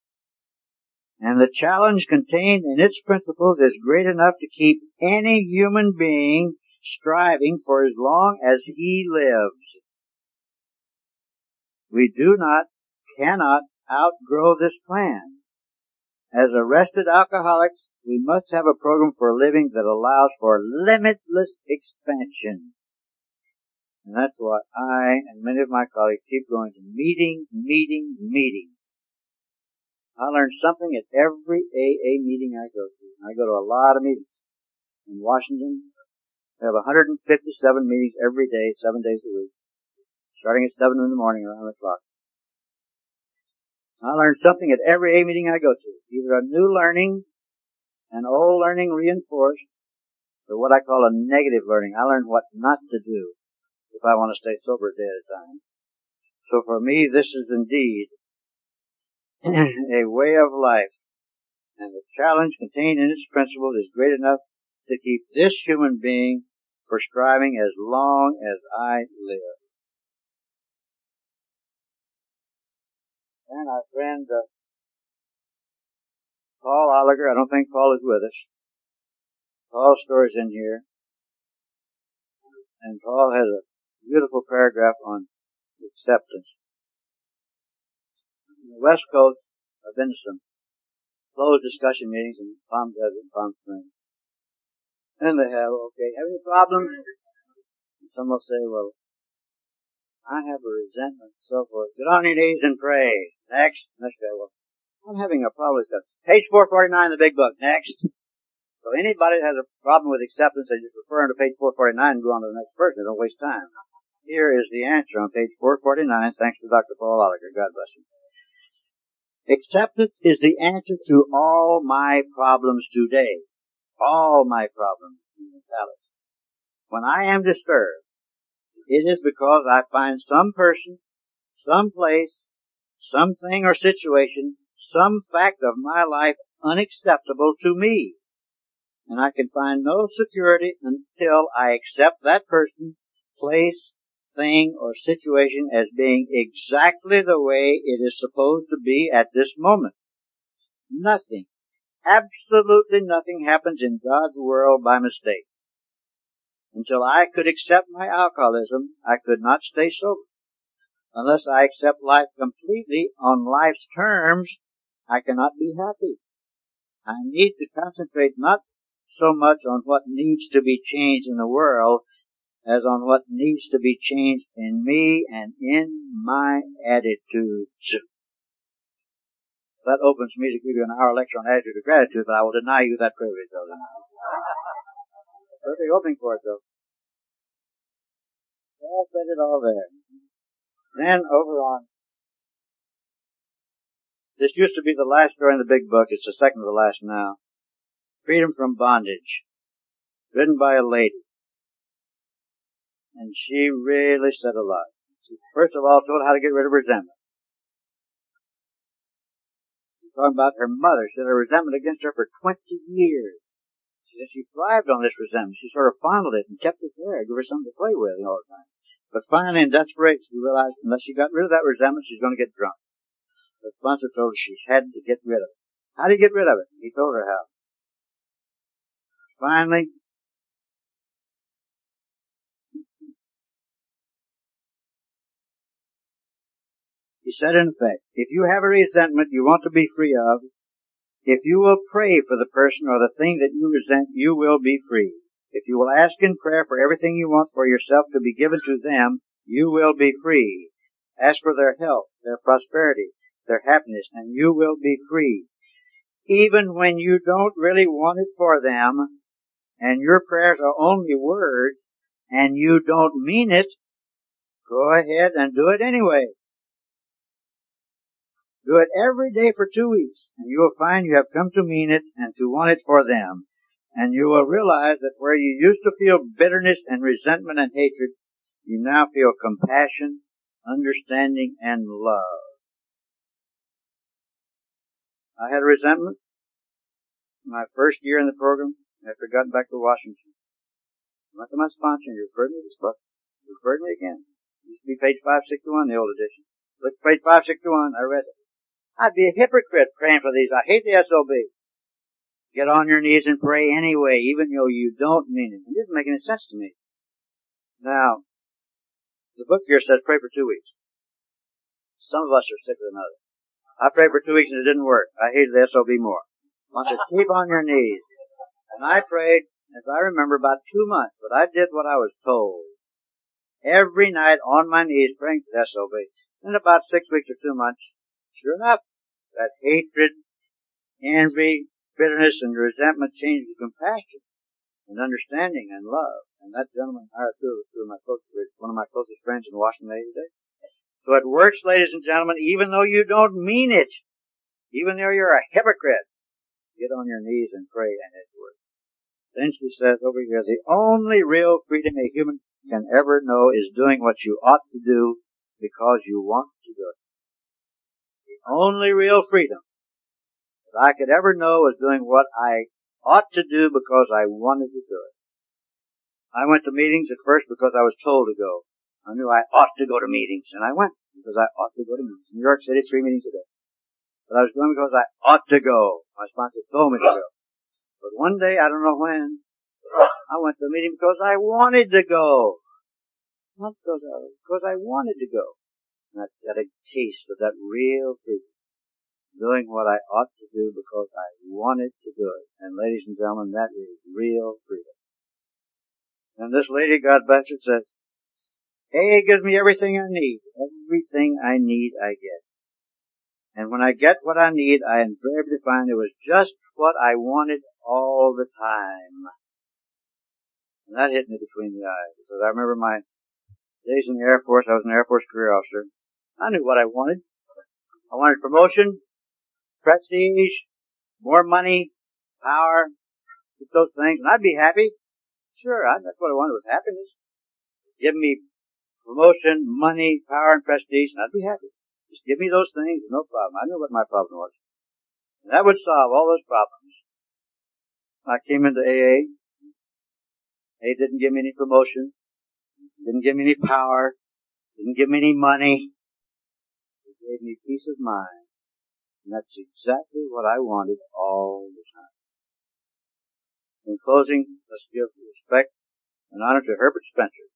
And the challenge contained in its principles is great enough to keep any human being striving for as long as he lives. We do not, cannot outgrow this plan. As arrested alcoholics, we must have a program for living that allows for limitless expansion. And that's why I and many of my colleagues keep going to meetings, meetings, meetings. I learn something at every A A meeting I go to. I go to a lot of meetings. In Washington, we have one hundred fifty-seven meetings every day, seven days a week, starting at seven in the morning around the clock. I learn something at every A A meeting I go to, either a new learning, an old learning reinforced, or what I call a negative learning. I learn what not to do if I want to stay sober a day at a time. So for me, this is indeed a way of life, and the challenge contained in its principles is great enough to keep this human being for striving as long as I live. And our friend uh, Paul Olliger, I don't think Paul is with us. Paul's story's in here, and Paul has a beautiful paragraph on acceptance. The West Coast, I've been to some closed discussion meetings in Palm Desert, Palm Springs. And they have, okay, have any problems? And some will say, well, I have a resentment and so forth. Get on your knees and pray. Next. Next guy, well, I'm having a problem with stuff. Page four forty-nine in the big book. Next. So anybody that has a problem with acceptance, they just refer to page four forty-nine and go on to the next person. Don't waste time. Here is the answer on page four forty-nine, thanks to Doctor Paul Olliger. God bless him. Acceptance is the answer to all my problems today. All my problems in the palace. When I am disturbed, it is because I find some person, some place, something or situation, some fact of my life unacceptable to me. And I can find no security until I accept that person, place, thing or situation as being exactly the way it is supposed to be at this moment. Nothing, absolutely nothing happens in God's world by mistake. Until I could accept my alcoholism, I could not stay sober. Unless I accept life completely on life's terms, I cannot be happy. I need to concentrate not so much on what needs to be changed in the world, as on what needs to be changed in me and in my attitudes. That opens me to give you an hour lecture on attitude of gratitude, but I will deny you that privilege, though. Perfect opening for it, though. I'll send it all there. Then over on. This used to be the last story in the big book. It's the second to the last now. Freedom from Bondage. Written by a lady. And she really said a lot. She, first of all, told how to get rid of resentment. She's talking about her mother. She had a resentment against her for twenty years. She said she thrived on this resentment. She sort of fondled it and kept it there, gave her something to play with all the time. But finally, in desperation, she realized unless she got rid of that resentment, she's going to get drunk. The sponsor told her she had to get rid of it. How do you get rid of it? He told her how. Finally, he said, in effect, if you have a resentment you want to be free of, if you will pray for the person or the thing that you resent, you will be free. If you will ask in prayer for everything you want for yourself to be given to them, you will be free. Ask for their health, their prosperity, their happiness, and you will be free. even when you don't really want it for them, and your prayers are only words, and you don't mean it, go ahead and do it anyway. Do it every day for two weeks, and you will find you have come to mean it and to want it for them. And you will realize that where you used to feel bitterness and resentment and hatred, you now feel compassion, understanding, and love. I had resentment my first year in the program after I got back to Washington. I went to my sponsor and referred me to this book. He referred me again. It used to be page five sixty-one, the old edition. Look at page five sixty-one, I read it. I'd be a hypocrite praying for these. I hate the S O B. Get on your knees and pray anyway, even though you don't mean it. It didn't make any sense to me. Now, the book here says pray for two weeks. Some of us are sick with another. I prayed for two weeks and it didn't work. I hated the S O B more. I said, keep on your knees. And I prayed, as I remember, about two months, but I did what I was told. Every night on my knees praying for the S O B. In about six weeks or two months, sure enough, that hatred, envy, bitterness, and resentment changed to compassion and understanding and love. And that gentleman hired two of my closest, one of my closest friends in Washington today. So it works, ladies and gentlemen, even though you don't mean it, even though you're a hypocrite. Get on your knees and pray, and it works. Then she says over here, the only real freedom a human can ever know is doing what you ought to do because you want to do it. The only real freedom that I could ever know was doing what I ought to do because I wanted to do it. I went to meetings at first because I was told to go. I knew I ought to go to meetings, and I went because I ought to go to meetings. New York City, three meetings a day. But I was going because I ought to go. My sponsor told me to go. But one day, I don't know when, I went to a meeting because I wanted to go. Not because I, because I wanted to go. And I got a taste of that real freedom. Doing what I ought to do because I wanted to do it. And ladies and gentlemen, that is real freedom. And this lady, God bless her, says, A gives me everything I need. Everything I need, I get. And when I get what I need, I invariably find it was just what I wanted all the time. And that hit me between the eyes. Because I remember my days in the Air Force. I was an Air Force career officer. I knew what I wanted. I wanted promotion, prestige, more money, power, just those things. And I'd be happy. Sure, I, that's what I wanted was happiness. Give me promotion, money, power, and prestige, and I'd be happy. Just give me those things, no problem. I knew what my problem was. And that would solve all those problems. I came into A A. A A didn't give me any promotion. Didn't give me any power. Didn't give me any money. It gave me peace of mind. And that's exactly what I wanted all the time. In closing, let's give respect and honor to Herbert Spencer.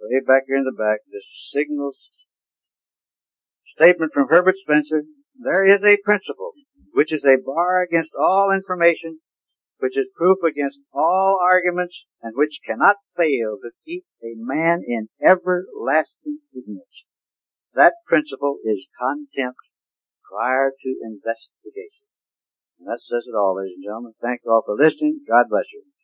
Way back here in the back, this signals statement from Herbert Spencer, there is a principle which is a bar against all information, which is proof against all arguments, and which cannot fail to keep a man in everlasting ignorance. That principle is contempt prior to investigation. And that says it all, ladies and gentlemen. Thank you all for listening. God bless you.